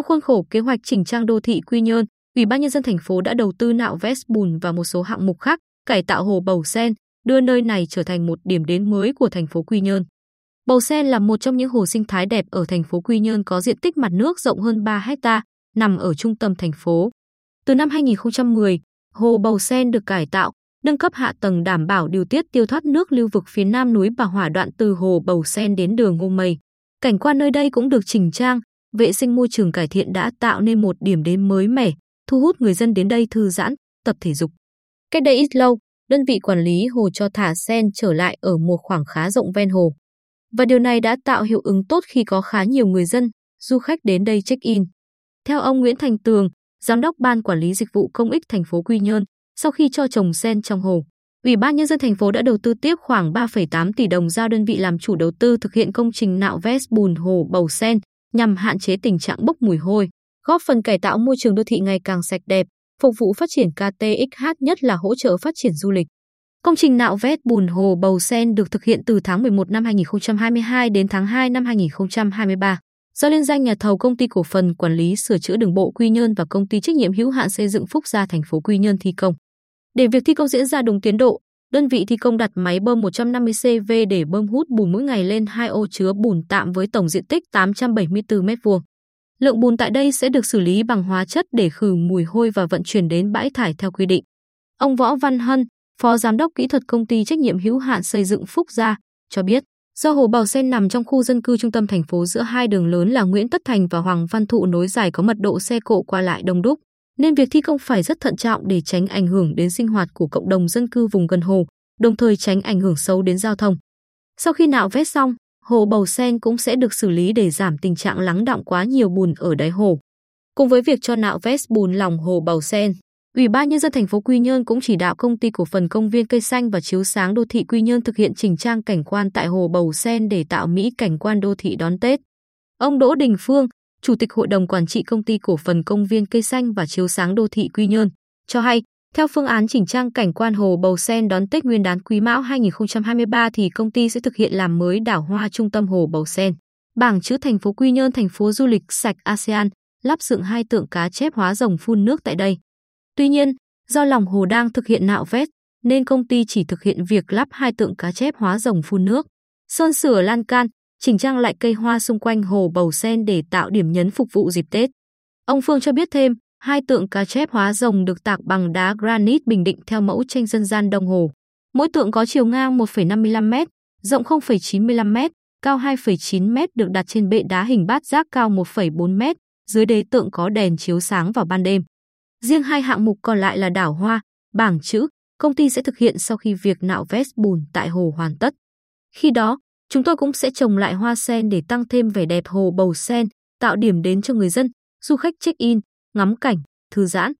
Trong khuôn khổ kế hoạch chỉnh trang đô thị Quy Nhơn, Ủy ban Nhân dân thành phố đã đầu tư nạo vét bùn và một số hạng mục khác, cải tạo hồ Bầu Sen, đưa nơi này trở thành một điểm đến mới của thành phố Quy Nhơn. Bầu Sen là một trong những hồ sinh thái đẹp ở thành phố Quy Nhơn có diện tích mặt nước rộng hơn 3 hectare, nằm ở trung tâm thành phố. Từ năm 2010, hồ Bầu Sen được cải tạo, nâng cấp hạ tầng đảm bảo điều tiết tiêu thoát nước lưu vực phía nam núi Bà Hỏa đoạn từ hồ Bầu Sen đến đường Ngô Mây. Cảnh quan nơi đây cũng được chỉnh trang, vệ sinh môi trường cải thiện đã tạo nên một điểm đến mới mẻ, thu hút người dân đến đây thư giãn, tập thể dục. Cách đây ít lâu, đơn vị quản lý hồ cho thả sen trở lại ở một khoảng khá rộng ven hồ. Và điều này đã tạo hiệu ứng tốt khi có khá nhiều người dân, du khách đến đây check-in. Theo ông Nguyễn Thành Tường, Giám đốc Ban Quản lý Dịch vụ Công ích thành phố Quy Nhơn, sau khi cho trồng sen trong hồ, Ủy ban Nhân dân thành phố đã đầu tư tiếp khoảng 3,8 tỷ đồng giao đơn vị làm chủ đầu tư thực hiện công trình nạo vét bùn hồ Bầu Sen nhằm hạn chế tình trạng bốc mùi hôi, góp phần cải tạo môi trường đô thị ngày càng sạch đẹp, phục vụ phát triển KTXH nhất là hỗ trợ phát triển du lịch. Công trình nạo vét bùn hồ Bầu Sen được thực hiện từ tháng 11 năm 2022 đến tháng 2 năm 2023, do liên danh nhà thầu Công ty Cổ phần Quản lý Sửa chữa Đường bộ Quy Nhơn và Công ty Trách nhiệm Hữu hạn Xây dựng Phúc Gia thành phố Quy Nhơn thi công. Để việc thi công diễn ra đúng tiến độ, đơn vị thi công đặt máy bơm 150 CV để bơm hút bùn mỗi ngày lên 2 ô chứa bùn tạm với tổng diện tích 874 m2. Lượng bùn tại đây sẽ được xử lý bằng hóa chất để khử mùi hôi và vận chuyển đến bãi thải theo quy định. Ông Võ Văn Hân, Phó Giám đốc Kỹ thuật Công ty Trách nhiệm Hữu hạn Xây dựng Phúc Gia, cho biết, do hồ Bầu Sen nằm trong khu dân cư trung tâm thành phố giữa hai đường lớn là Nguyễn Tất Thành và Hoàng Văn Thụ nối dài có mật độ xe cộ qua lại đông đúc, nên việc thi công phải rất thận trọng để tránh ảnh hưởng đến sinh hoạt của cộng đồng dân cư vùng gần hồ, đồng thời tránh ảnh hưởng xấu đến giao thông. Sau khi nạo vét xong, hồ Bầu Sen cũng sẽ được xử lý để giảm tình trạng lắng đọng quá nhiều bùn ở đáy hồ. Cùng với việc cho nạo vét bùn lòng hồ Bầu Sen, Ủy ban Nhân dân thành phố Quy Nhơn cũng chỉ đạo Công ty Cổ phần Công viên Cây xanh và Chiếu sáng Đô thị Quy Nhơn thực hiện chỉnh trang cảnh quan tại hồ Bầu Sen để tạo mỹ cảnh quan đô thị đón Tết. Ông Đỗ Đình Phương, Chủ tịch Hội đồng Quản trị Công ty Cổ phần Công viên Cây xanh và Chiếu sáng Đô thị Quy Nhơn, cho hay, theo phương án chỉnh trang cảnh quan hồ Bầu Sen đón Tết Nguyên đán Quý Mão 2023 thì công ty sẽ thực hiện làm mới đảo hoa trung tâm hồ Bầu Sen, bảng chữ thành phố Quy Nhơn thành phố du lịch sạch ASEAN, lắp dựng 2 tượng cá chép hóa rồng phun nước tại đây. Tuy nhiên, do lòng hồ đang thực hiện nạo vét, nên công ty chỉ thực hiện việc lắp 2 tượng cá chép hóa rồng phun nước, sơn sửa lan can, chỉnh trang lại cây hoa xung quanh hồ Bầu Sen để tạo điểm nhấn phục vụ dịp Tết. Ông Phương cho biết thêm, 2 tượng cá chép hóa rồng được tạc bằng đá granite Bình Định theo mẫu tranh dân gian Đông Hồ. Mỗi tượng có chiều ngang 1,55 m, rộng 0,95 m, cao 2,9 m được đặt trên bệ đá hình bát giác cao 1,4 m, dưới đế tượng có đèn chiếu sáng vào ban đêm. Riêng 2 hạng mục còn lại là đảo hoa, bảng chữ, công ty sẽ thực hiện sau khi việc nạo vét bùn tại hồ hoàn tất. Khi đó, chúng tôi cũng sẽ trồng lại hoa sen để tăng thêm vẻ đẹp hồ Bầu Sen, tạo điểm đến cho người dân, du khách check-in, ngắm cảnh, thư giãn.